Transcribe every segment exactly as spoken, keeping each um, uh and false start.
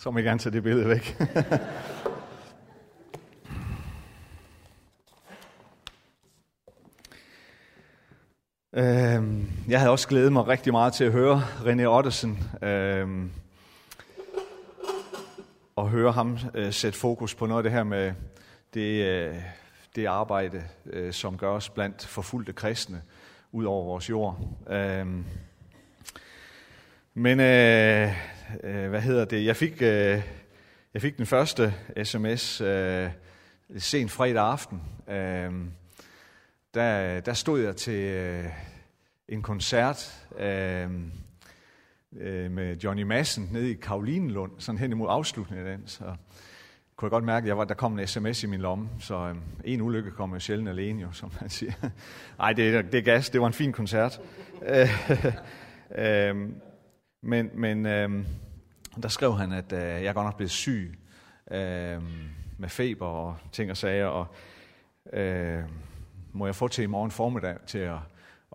Så må jeg gerne tage det billede væk. øhm, jeg havde også glædet mig rigtig meget til at høre René Ottesen. Øhm, og høre ham øh, sætte fokus på noget af det her med det, øh, det arbejde, øh, som gøres blandt forfulgte kristne ud over vores jord. Øhm, men... Øh, Hvad hedder det? Jeg fik, øh, jeg fik den første sms øh, sent fredag aften. Øh, der, der stod jeg til øh, en koncert øh, med Johnny Madsen nede i Karolinelund, sådan hen imod afslutningen af den. Så kunne jeg godt mærke, at der kom en sms i min lomme. Så øh, en ulykke kom jo sjældent alene, jo, som man siger. Ej, det, det er gas. Det var en fin koncert. øh, øh, Men, men øh, der skrev han, at øh, jeg er godt nok blevet syg øh, med feber og ting og sager, og øh, må jeg få til i morgen formiddag til at,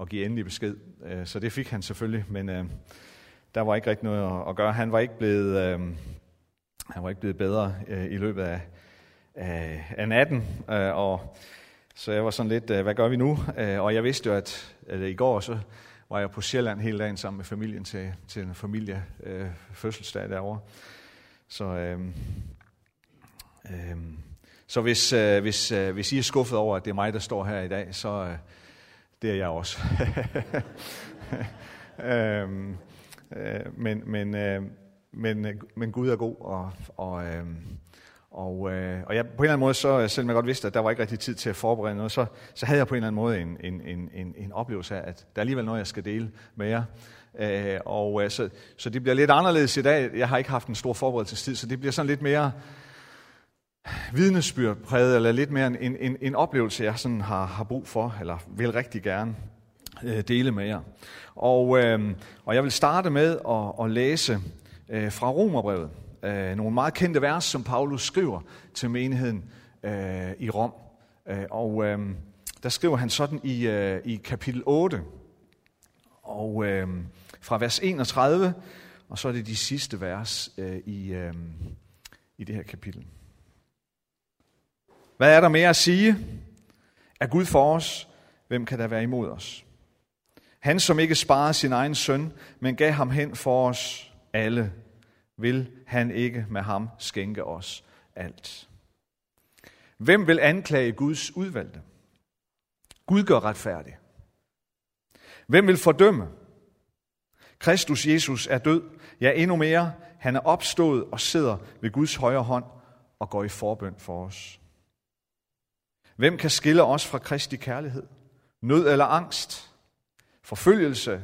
at give endelig besked. Øh, så det fik han selvfølgelig, men øh, der var ikke rigtig noget at, at gøre. Han var ikke blevet, øh, han var ikke blevet bedre øh, i løbet af, af, af natten, øh, og så jeg var sådan lidt, øh, hvad gør vi nu? Øh, og jeg vidste jo, at øh, i går så var jeg på Sjælland hele dagen sammen med familien til, til en familiefødselsdag øh, derovre. Så, øh, øh, så hvis, øh, hvis, øh, hvis I er skuffet over, at det er mig, der står her i dag, så øh, det er jeg også. øh, øh, men, men, øh, men, øh, men Gud er god, og, og, øh, og, øh, og jeg, på en eller anden måde, så, selvom jeg godt vidste, at der var ikke rigtig tid til at forberede noget, så, så havde jeg på en eller anden måde en, en, en, en, en oplevelse af, at der er alligevel noget, jeg skal dele med jer. Øh, og, så, så det bliver lidt anderledes i dag. Jeg har ikke haft en stor forberedelsestid, så det bliver sådan lidt mere vidnesbyrdpræget, eller lidt mere en, en, en oplevelse, jeg sådan har, har brug for, eller vil rigtig gerne øh, dele med jer. Og, øh, og jeg vil starte med at, at læse øh, fra Romerbrevet. Nogle meget kendte vers, som Paulus skriver til menigheden øh, i Rom. Og øh, der skriver han sådan i, øh, i kapitel otte, og øh, fra vers enogtredive, og så er det de sidste vers øh, i, øh, i det her kapitel. Hvad er der mere at sige? Er Gud for os? Hvem kan der være imod os? Han, som ikke sparede sin egen søn, men gav ham hen for os alle, vil han ikke med ham skænke os alt? Hvem vil anklage Guds udvalgte? Gud gør retfærdig. Hvem vil fordømme? Kristus Jesus er død. Ja, endnu mere. Han er opstået og sidder ved Guds højre hånd og går i forbøn for os. Hvem kan skille os fra Kristi kærlighed? Nød eller angst? Forfølgelse?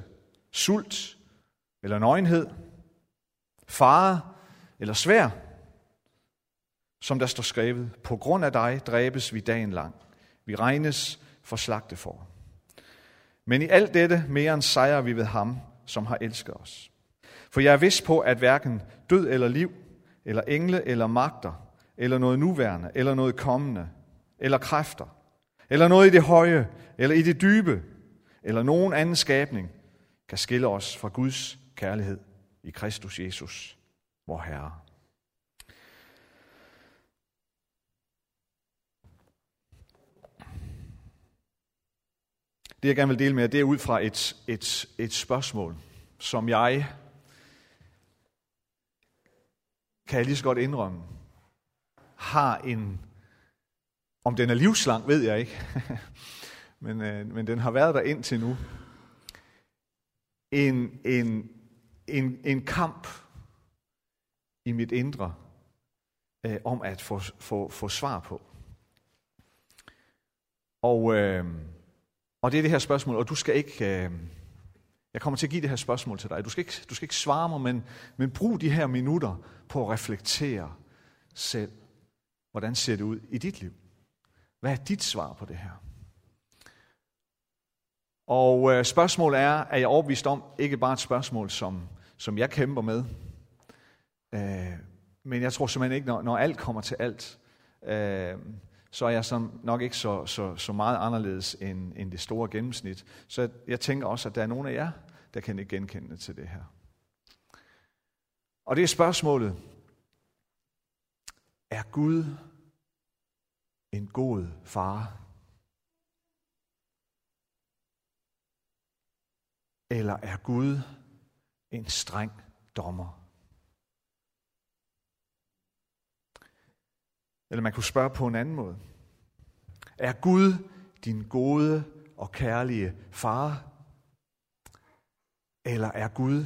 Sult? Eller nøgenhed? Fare eller svær, som der står skrevet, på grund af dig dræbes vi dagen lang. Vi regnes for slagtefor. Men i alt dette mere end sejrer vi ved ham, som har elsket os. For jeg er vist på, at hverken død eller liv, eller engle eller magter, eller noget nuværende, eller noget kommende, eller kræfter, eller noget i det høje, eller i det dybe, eller nogen anden skabning, kan skille os fra Guds kærlighed i Kristus Jesus, vor Herre. Det, jeg gerne vil dele med jer, det er ud fra et, et, et spørgsmål, som jeg, kan jeg lige så godt indrømme, har en, om den er livslang, ved jeg ikke, men, men den har været der indtil nu, en, en En, en kamp i mit indre øh, om at få, få, få svar på. Og, øh, og det er det her spørgsmål, og du skal ikke... Øh, jeg kommer til at give det her spørgsmål til dig. Du skal ikke, du skal ikke svare mig, men, men brug de her minutter på at reflektere selv. Hvordan ser det ud i dit liv? Hvad er dit svar på det her? Og øh, spørgsmålet er, er jeg overbevist om, ikke bare et spørgsmål, som... som jeg kæmper med. Øh, men jeg tror simpelthen ikke, når, når alt kommer til alt, øh, så er jeg som, nok ikke så, så, så meget anderledes end, end det store gennemsnit. Så jeg, jeg tænker også, at der er nogen af jer, der kan ikke genkende til det her. Og det er spørgsmålet, Gud en god far? Eller er Gud en streng dommer? Eller man kunne spørge på en anden måde. Er Gud din gode og kærlige far? Eller er Gud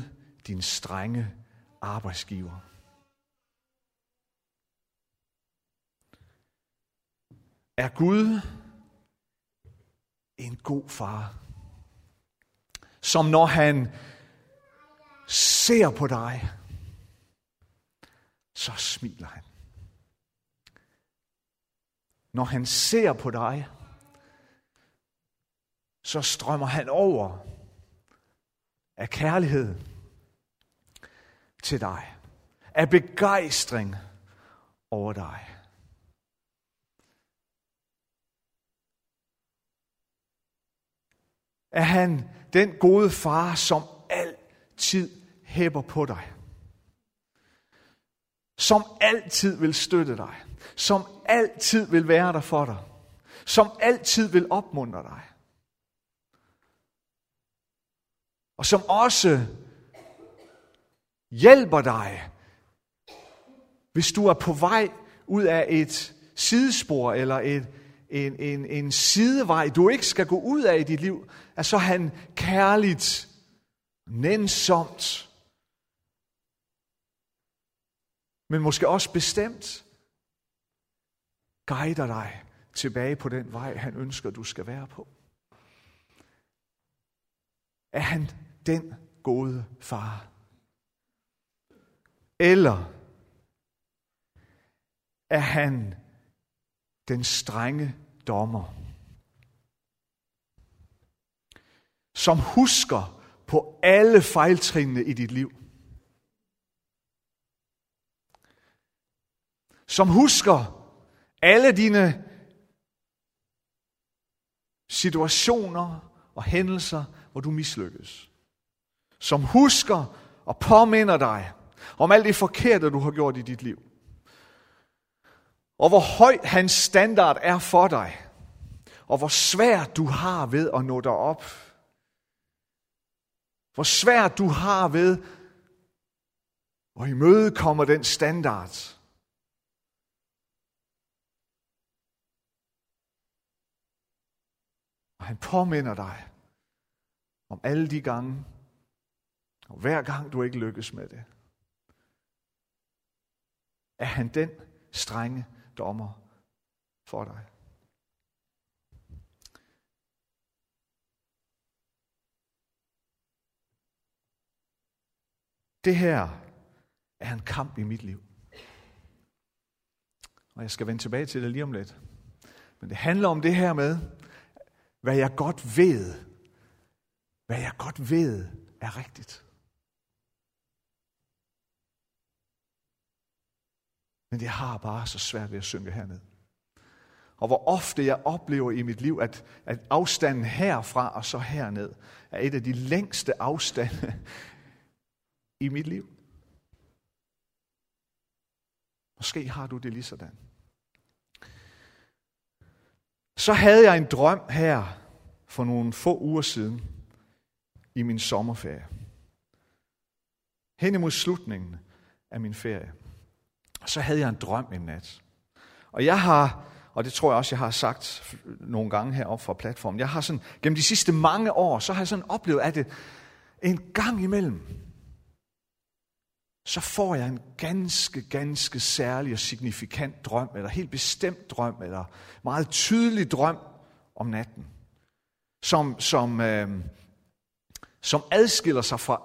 din strenge arbejdsgiver? Er Gud en god far, som når han ser på dig, så smiler han? Når han ser på dig, så strømmer han over af kærlighed til dig, af begejstring over dig. Er han den gode far, som altid hæpper på dig, som altid vil støtte dig, som altid vil være der for dig, som altid vil opmuntre dig, og som også hjælper dig, hvis du er på vej ud af et sidespor eller et, en, en, en sidevej, du ikke skal gå ud af i dit liv, at så han kærligt, nænsomt, men måske også bestemt, guider dig tilbage på den vej, han ønsker, du skal være på. Er han den gode far? Eller er han den strenge dommer, som husker på alle fejltrinene i dit liv? Som husker alle dine situationer og hændelser, hvor du mislykkes. Som husker og påminder dig om alt det forkerte, du har gjort i dit liv. Og hvor høj hans standard er for dig. Og hvor svært du har ved at nå dig op. Hvor svært du har ved at imødekomme den standard. Og han påminder dig om alle de gange, og hver gang du ikke lykkes med det, er han den strenge dommer for dig. Det her er en kamp i mit liv. Og jeg skal vende tilbage til det lige om lidt. Men det handler om det her med, hvad jeg godt ved, hvad jeg godt ved er rigtigt. Men jeg har bare så svært ved at synke herned. Og hvor ofte jeg oplever i mit liv, at, at afstanden herfra og så herned, er et af de længste afstande i mit liv. Måske har du det lige sådan. Så havde jeg en drøm her for nogle få uger siden i min sommerferie. Hen imod slutningen af min ferie. Og så havde jeg en drøm en nat. Og jeg har, og det tror jeg også, jeg har sagt nogle gange heroppe fra platformen, jeg har sådan, gennem de sidste mange år, så har jeg sådan oplevet, at det, en gang imellem, så får jeg en ganske, ganske særlig og signifikant drøm, eller helt bestemt drøm, eller meget tydelig drøm om natten, som, som, øh, som adskiller sig fra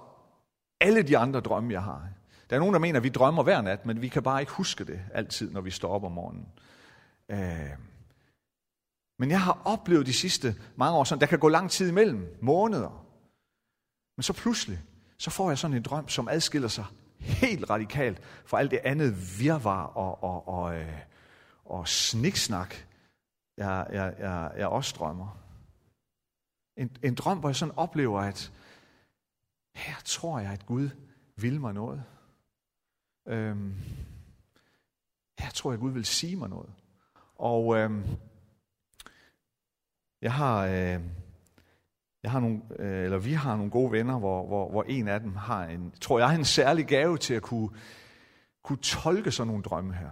alle de andre drømme, jeg har. Der er nogen, der mener, at vi drømmer hver nat, men vi kan bare ikke huske det altid, når vi står op om morgenen. Øh. Men jeg har oplevet de sidste mange år sådan, der kan gå lang tid imellem, måneder. Men så pludselig, så får jeg sådan en drøm, som adskiller sig helt radikalt fra alt det andet virvar og, og, og, og, og sniksnak, jeg, jeg, jeg, jeg også drømmer. En, en drøm, hvor jeg sådan oplever, at her tror jeg, at Gud vil mig noget. Øhm, ja, jeg tror, at Gud vil sige mig noget. Og øh, jeg har, øh, jeg har nogle, øh, eller vi har nogle gode venner, hvor, hvor, hvor en af dem har en, tror jeg, en særlig gave til at kunne, kunne tolke sådan nogle drømme her.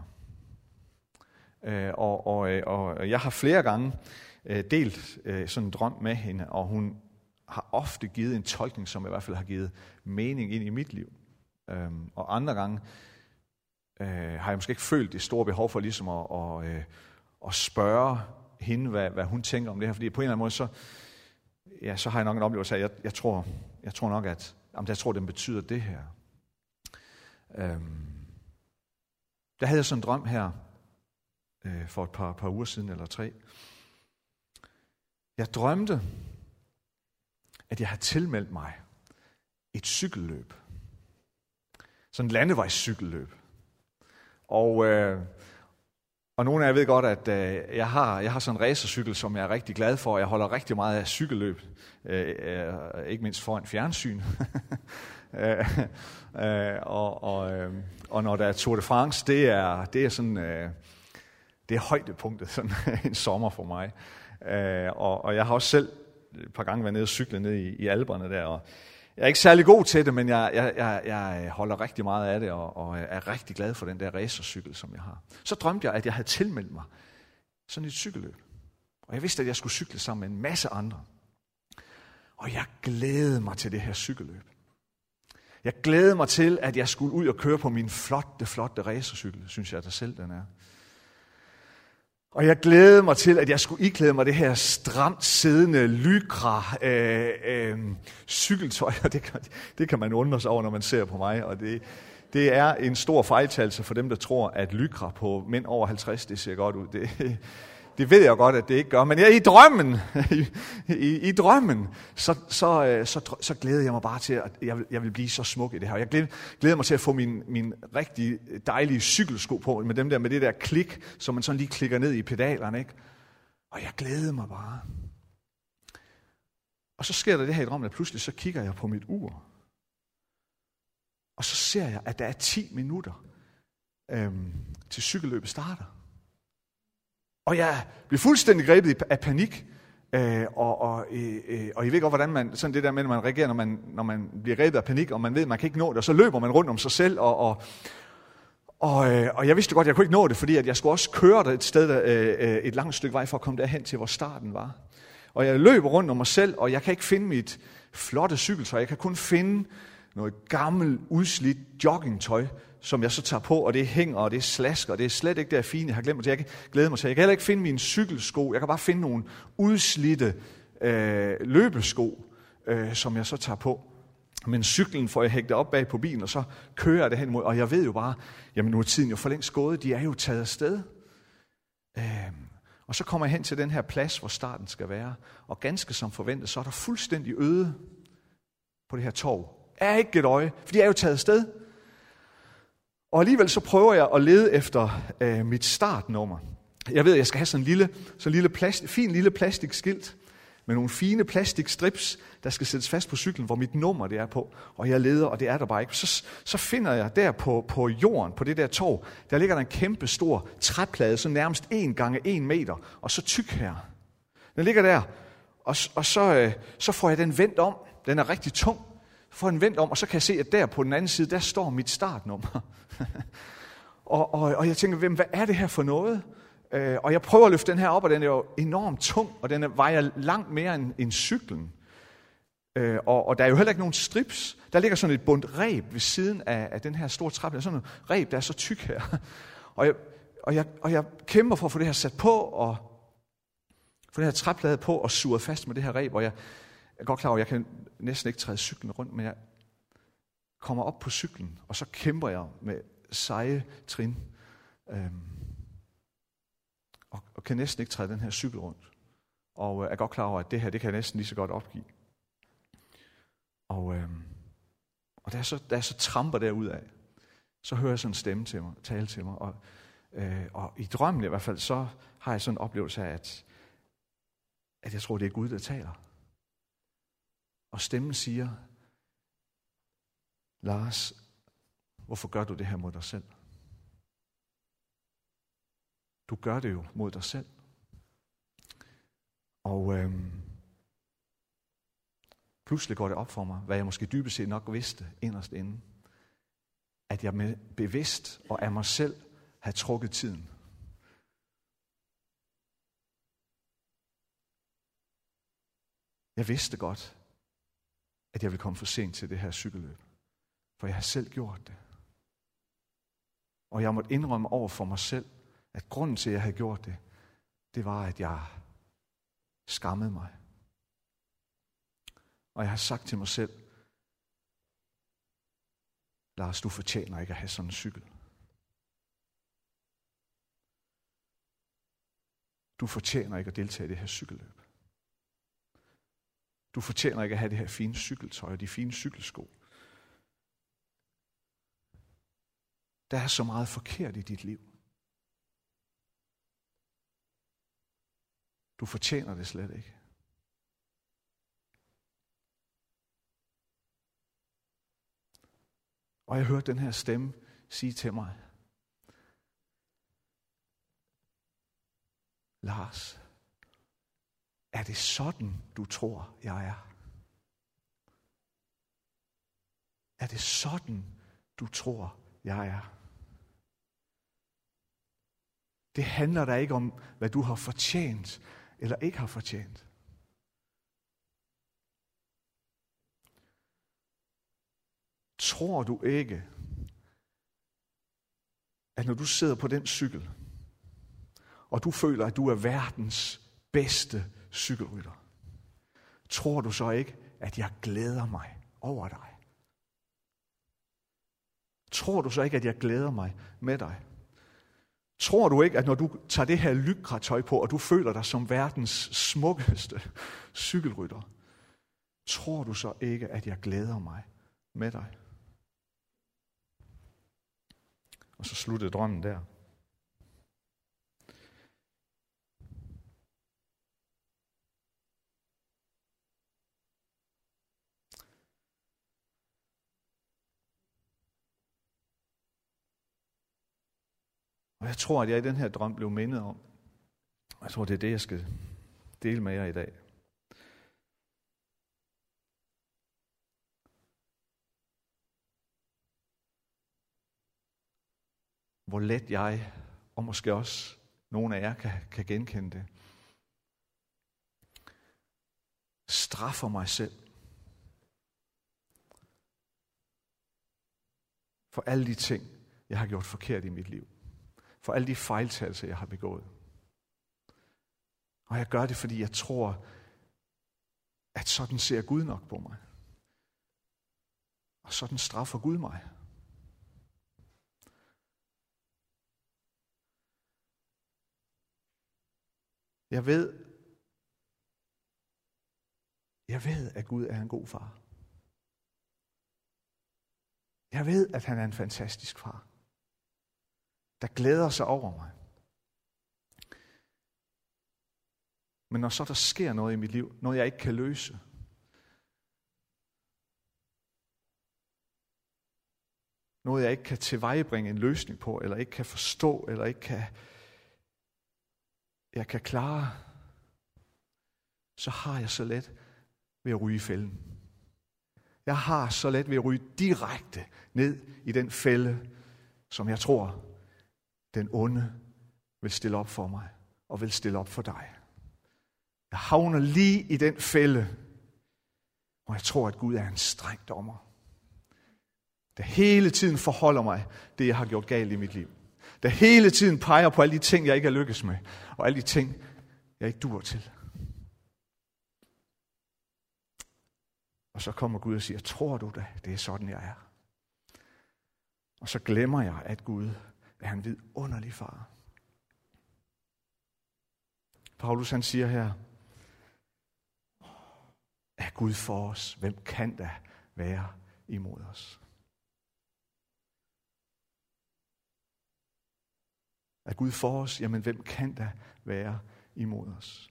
Øh, og, og, og jeg har flere gange øh, delt øh, sådan en drøm med hende, og hun har ofte givet en tolkning, som i hvert fald har givet mening ind i mit liv. Øh, og andre gange øh, har jeg måske ikke følt det store behov for ligesom at, og, øh, at spørge hende, hvad, hvad hun tænker om det her. Fordi på en eller anden måde, så, ja, så har jeg nok en oplevelse af, at jeg, jeg, tror, jeg tror nok, at jamen, jeg tror, den betyder det her. Øh, der havde jeg sådan en drøm her, for et par, par uger siden eller tre. Jeg drømte, at jeg havde tilmeldt mig et cykelløb. Sådan et landevejscykelløb. Og, øh, og nogle af jer ved godt, at øh, jeg, har, jeg har sådan en racercykel, som jeg er rigtig glad for, og jeg holder rigtig meget af cykelløb. Øh, øh, ikke mindst foran fjernsyn. øh, øh, og, og, øh, og når der er Tour de France, det er, det er sådan... Øh, Det er højdepunktet sådan en sommer for mig. Øh, og, og jeg har også selv et par gange været nede og cykle nede i, i Alperne der. Og jeg er ikke særlig god til det, men jeg, jeg, jeg, jeg holder rigtig meget af det, og, og er rigtig glad for den der racercykel, som jeg har. Så drømte jeg, at jeg havde tilmeldt mig sådan et cykelløb. Og jeg vidste, at jeg skulle cykle sammen med en masse andre. Og jeg glædede mig til det her cykelløb. Jeg glædede mig til, at jeg skulle ud og køre på min flotte, flotte racercykel, synes jeg da selv, den er. Og jeg glædede mig til, at jeg skulle iklæde mig det her stramt siddende lykra øh, øh, cykeltøj. Og det kan, det kan man undre sig over, når man ser på mig. Og det, det er en stor fejltagelse for dem, der tror, at lykra på mænd over halvtreds, det ser godt ud. Det, det ved jeg godt, at det ikke gør. Men ja, i drømmen, i, i, i drømmen, så, så, så, så glædede jeg mig bare til, at jeg, jeg ville blive så smuk i det her. Og jeg glædede, glædede mig til at få min, min rigtig dejlige cykelsko på, med dem der med det der klik, som man sådan lige klikker ned i pedalerne, ikke? Og jeg glædede mig bare. Og så sker der det her i drømmen, at pludselig så kigger jeg på mit ur. Og så ser jeg, at der er ti minutter øhm, til cykelløbet starter. Og jeg blev fuldstændig grebet af panik, øh, og, og, øh, og I ved godt, hvordan man, sådan det der med, at man reagerer, når man, når man bliver grebet af panik, og man ved, at man kan ikke nå det, og så løber man rundt om sig selv, og, og, og, øh, og jeg vidste godt, at jeg kunne ikke nå det, fordi at jeg skulle også køre der et sted, der, øh, et langt stykke vej for at komme derhen til, hvor starten var. Og jeg løber rundt om mig selv, og jeg kan ikke finde mit flotte cykeltøj, jeg kan kun finde noget gammelt, udslidt joggingtøj, som jeg så tager på, og det hænger, og det slasker, og det er slet ikke det fine, jeg har glemt mig til. Jeg kan glæde mig til. Jeg kan heller ikke finde mine cykelsko. Jeg kan bare finde nogle udslidte øh, løbesko, øh, som jeg så tager på. Men cyklen får jeg hægtet op bag på bilen, og så kører jeg det hen mod, og jeg ved jo bare, jamen nu er tiden jo for længst gået, de er jo taget afsted. Øh, og så kommer jeg hen til den her plads, hvor starten skal være, og ganske som forventet, så er der fuldstændig øde på det her torv. Er ikke et øje, for de er jo taget afsted. Og alligevel så prøver jeg at lede efter øh, mit startnummer. Jeg ved, at jeg skal have sådan en lille, sådan en lille plastik, fin lille plastikskilt med nogle fine plastikstrips, der skal sættes fast på cyklen, hvor mit nummer det er på. Og jeg leder, og det er der bare ikke. Så, så finder jeg der på, på jorden, på det der torv, der ligger der en kæmpe stor træplade, så nærmest en gange en meter, og så tyk her. Den ligger der, og, og så, øh, så får jeg den vendt om. Den er rigtig tung. Får den vendt om, og så kan jeg se, at der på den anden side, der står mit startnummer. og, og, og jeg tænker, hvad er det her for noget? Øh, og jeg prøver at løfte den her op, og den er jo enormt tung, og den vejer langt mere end, end cyklen. Øh, og, og der er jo heller ikke nogen strips. Der ligger sådan et bundt reb ved siden af, af den her store trappe. Der er sådan en reb, der er så tyk her. og, jeg, og, jeg, og jeg kæmper for at få det her sat på, og få den her træplade på, og suret fast med det her reb, og jeg... Jeg er godt klar over, at jeg kan næsten ikke træde cyklen rundt, men jeg kommer op på cyklen, og så kæmper jeg med seje trin. Øhm, og, og kan næsten ikke træde den her cykel rundt. Og øh, er godt klar over, at det her, det kan jeg næsten lige så godt opgive. Og, øhm, og da, jeg så, da jeg så tramper derudad, så hører jeg sådan en stemme til mig, tale til mig. Og, øh, og i drømmen i hvert fald, så har jeg sådan en oplevelse af, at, at jeg tror, det er Gud, der taler. Og stemmen siger, Lars, hvorfor gør du det her mod dig selv? Du gør det jo mod dig selv. Og øhm, pludselig går det op for mig, hvad jeg måske dybest set nok vidste inderst inde, at jeg med bevidst og af mig selv har trukket tiden. Jeg vidste godt, at jeg ville komme for sent til det her cykelløb, for jeg har selv gjort det. Og jeg måtte indrømme over for mig selv, at grunden til, at jeg havde gjort det, det var, at jeg skammede mig. Og jeg har sagt til mig selv, Lars, du fortjener ikke at have sådan en cykel. Du fortjener ikke at deltage i det her cykelløb. Du fortjener ikke at have det her fine cykeltøj og de fine cykelsko. Der er så meget forkert i dit liv. Du fortjener det slet ikke. Og jeg hørte den her stemme sige til mig, Lars, er det sådan, du tror, jeg er? Er det sådan, du tror, jeg er? Det handler da ikke om, hvad du har fortjent eller ikke har fortjent. Tror du ikke, at når du sidder på den cykel, og du føler, at du er verdens bedste cykelrytter, tror du så ikke, at jeg glæder mig over dig? Tror du så ikke, at jeg glæder mig med dig? Tror du ikke, at når du tager det her lykretøj på, og du føler dig som verdens smukkeste cykelrytter, tror du så ikke, at jeg glæder mig med dig? Og så sluttede drømmen der. Og jeg tror, at jeg i den her drøm blev mindet om, og jeg tror, det er det, jeg skal dele med jer i dag. Hvor let jeg, og måske også nogle af jer kan, kan genkende det, straffer mig selv for alle de ting, jeg har gjort forkert i mit liv. For alle de fejltagelser, jeg har begået. Og jeg gør det, fordi jeg tror, at sådan ser Gud nok på mig. Og sådan straffer Gud mig. Jeg ved, jeg ved, at Gud er en god far. Jeg ved, at han er en fantastisk far, der glæder sig over mig. Men når så der sker noget i mit liv, noget jeg ikke kan løse, noget jeg ikke kan tilvejebringe en løsning på, eller ikke kan forstå, eller ikke kan, jeg kan klare, så har jeg så let ved at ryge i fælden. Jeg har så let ved at ryge direkte ned i den fælde, som jeg tror, den onde vil stille op for mig, og vil stille op for dig. Jeg havner lige i den fælde, og jeg tror, at Gud er en streng dommer, der hele tiden forholder mig det, jeg har gjort galt i mit liv. Der hele tiden peger på alle de ting, jeg ikke er lykkes med, og alle de ting, jeg ikke dur til. Og så kommer Gud og siger, tror du da, det er sådan, jeg er? Og så glemmer jeg, at Gud er en vidunderlig far. Paulus han siger her, er Gud for os? Hvem kan da være imod os? Er Gud for os? Jamen, hvem kan da være imod os?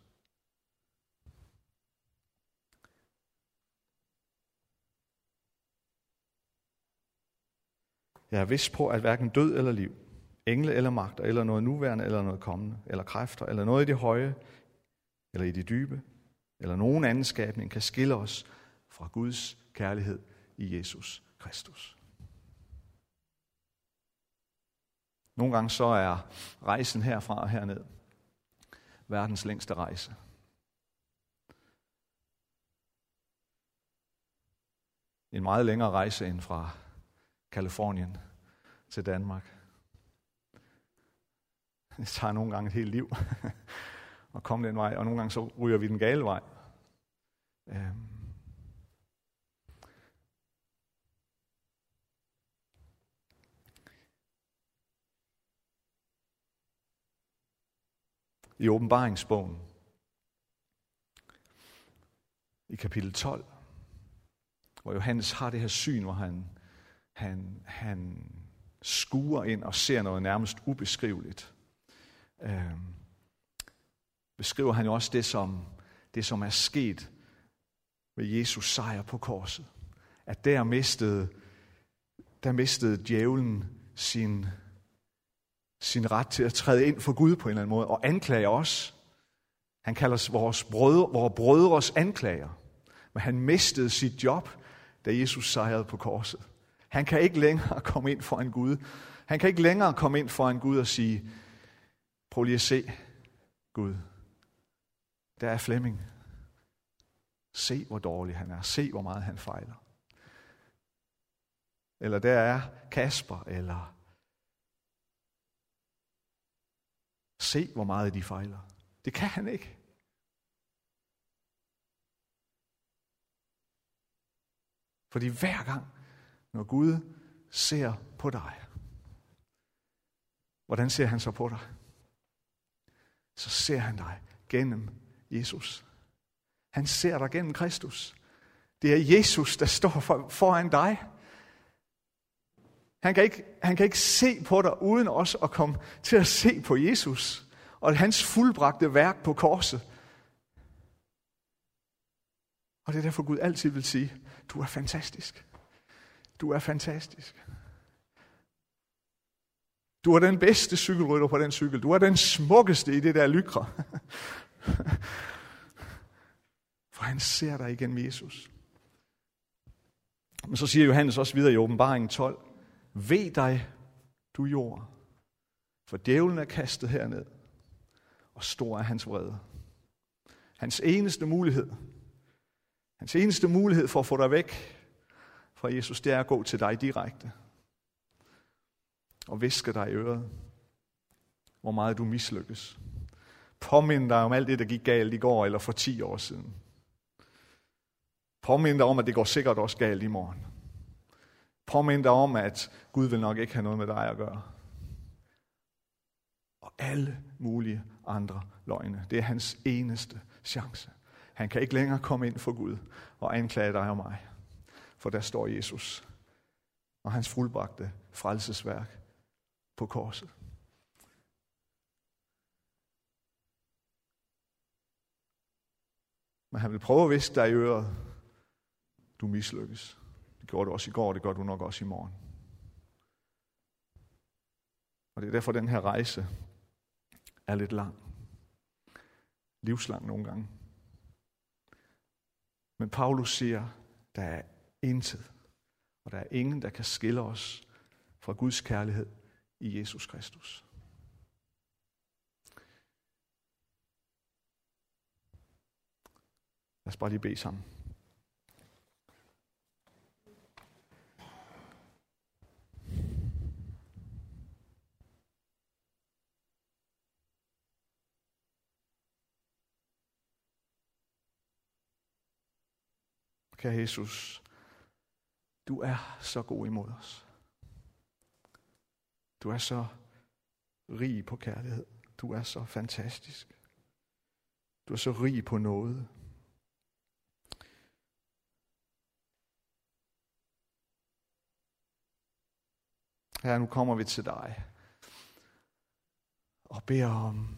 Jeg er vist på, at hverken død eller liv, engle eller magter, eller noget nuværende, eller noget kommende, eller kræfter, eller noget i det høje, eller i det dybe, eller nogen anden skabning kan skille os fra Guds kærlighed i Jesus Kristus. Nogle gange så er rejsen herfra og herned verdens længste rejse. En meget længere rejse end fra Californien til Danmark. Det tager nogle gange et helt liv at komme den vej, og nogle gange så ryger vi den gale vej. I Åbenbaringsbogen, i kapitel tolv, hvor Johannes har det her syn, hvor han, han, han skuer ind og ser noget nærmest ubeskriveligt. Øh, beskriver han jo også det som, det, som er sket ved Jesus sejr på korset. At der mistede, der mistede djævlen sin, sin ret til at træde ind for Gud på en eller anden måde og anklage os. Han kalder vores brødre, vores brødres anklager. Men han mistede sit job, da Jesus sejrede på korset. Han kan ikke længere komme ind foran Gud. Han kan ikke længere komme ind foran Gud og sige, prøv lige at se, Gud, der er Flemming. Se, hvor dårlig han er. Se, hvor meget han fejler. Eller der er Kasper, eller se, hvor meget de fejler. Det kan han ikke. Fordi hver gang, når Gud ser på dig, hvordan ser han så på dig? Så ser han dig gennem Jesus. Han ser dig gennem Kristus. Det er Jesus, der står foran dig. Han kan ikke, han kan ikke se på dig uden også at komme til at se på Jesus og hans fuldbragte værk på korset. Og det er derfor Gud altid vil sige, du er fantastisk. Du er fantastisk. Du er den bedste cykelrytter på den cykel. Du er den smukkeste i det der lykre. For han ser dig igen med Jesus. Men så siger Johannes også videre i Åbenbaringen tolv. Ved dig, du jord, for djævlen er kastet herned, og stor er hans vrede. Hans eneste mulighed, hans eneste mulighed for at få dig væk fra Jesus, det er at gå til dig direkte og hviske dig i øret, hvor meget du mislykkes. Påmind dig om alt det, der gik galt i går eller for ti år siden. Påmind dig om, at det går sikkert også galt i morgen. Påmind dig om, at Gud vil nok ikke have noget med dig at gøre. Og alle mulige andre løgne. Det er hans eneste chance. Han kan ikke længere komme ind for Gud og anklage dig og mig. For der står Jesus og hans fuldbragte frelsesværk på korset. Men han vil prøve at viske dig i øret. Du mislykkes. Det gjorde du også i går, og det gør du nok også i morgen. Og det er derfor, den her rejse er lidt lang. Livslang nogle gange. Men Paulus siger, der er intet, og der er ingen, der kan skille os fra Guds kærlighed i Jesus Kristus. Lad os bare lige bede sammen. Kære Jesus, du er så god imod os. Du er så rig på kærlighed. Du er så fantastisk. Du er så rig på noget. Herre, nu kommer vi til dig og beder om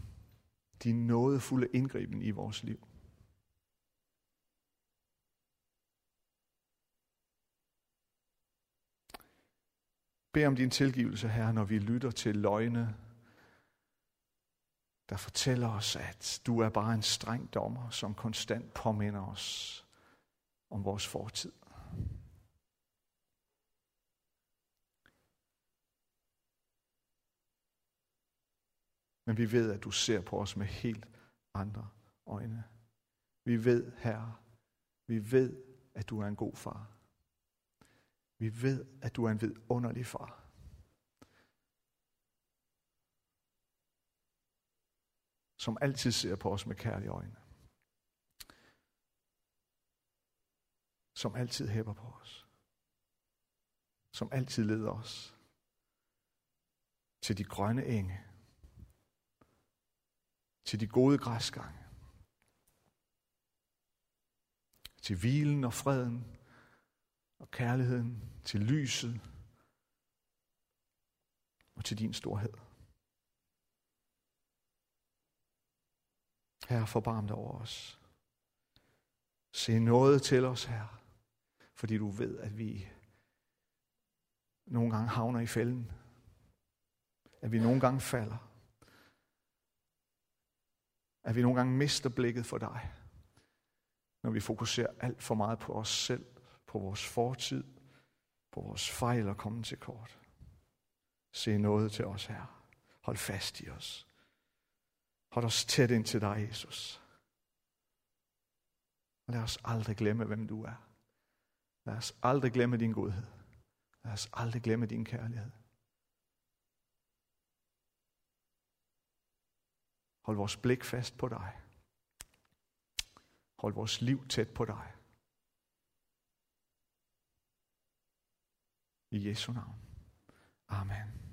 din nådefulde indgriben i vores liv. Bed om din tilgivelse, Herre, når vi lytter til løgne, der fortæller os, at du er bare en streng dommer, som konstant påminder os om vores fortid. Men vi ved, at du ser på os med helt andre øjne. Vi ved, Herre, vi ved, at du er en god far. Vi ved, at du er en vidunderlig far. Som altid ser på os med kærlige øjne. Som altid hæpper på os. Som altid leder os til de grønne enge. Til de gode græsgange. Til hvilen og freden og kærligheden, til lyset og til din storhed. Herre, forbarm dig over os. Se noget til os, Herre, fordi du ved, at vi nogle gange havner i fælden, at vi nogle gange falder, at vi nogle gange mister blikket for dig, når vi fokuserer alt for meget på os selv, på vores fortid, på vores fejl og komme til kort. Se noget til os, Herre. Hold fast i os. Hold os tæt ind til dig, Jesus. Og lad os aldrig glemme, hvem du er. Lad os aldrig glemme din godhed. Lad os aldrig glemme din kærlighed. Hold vores blik fast på dig. Hold vores liv tæt på dig. I Jesu navn. Amen.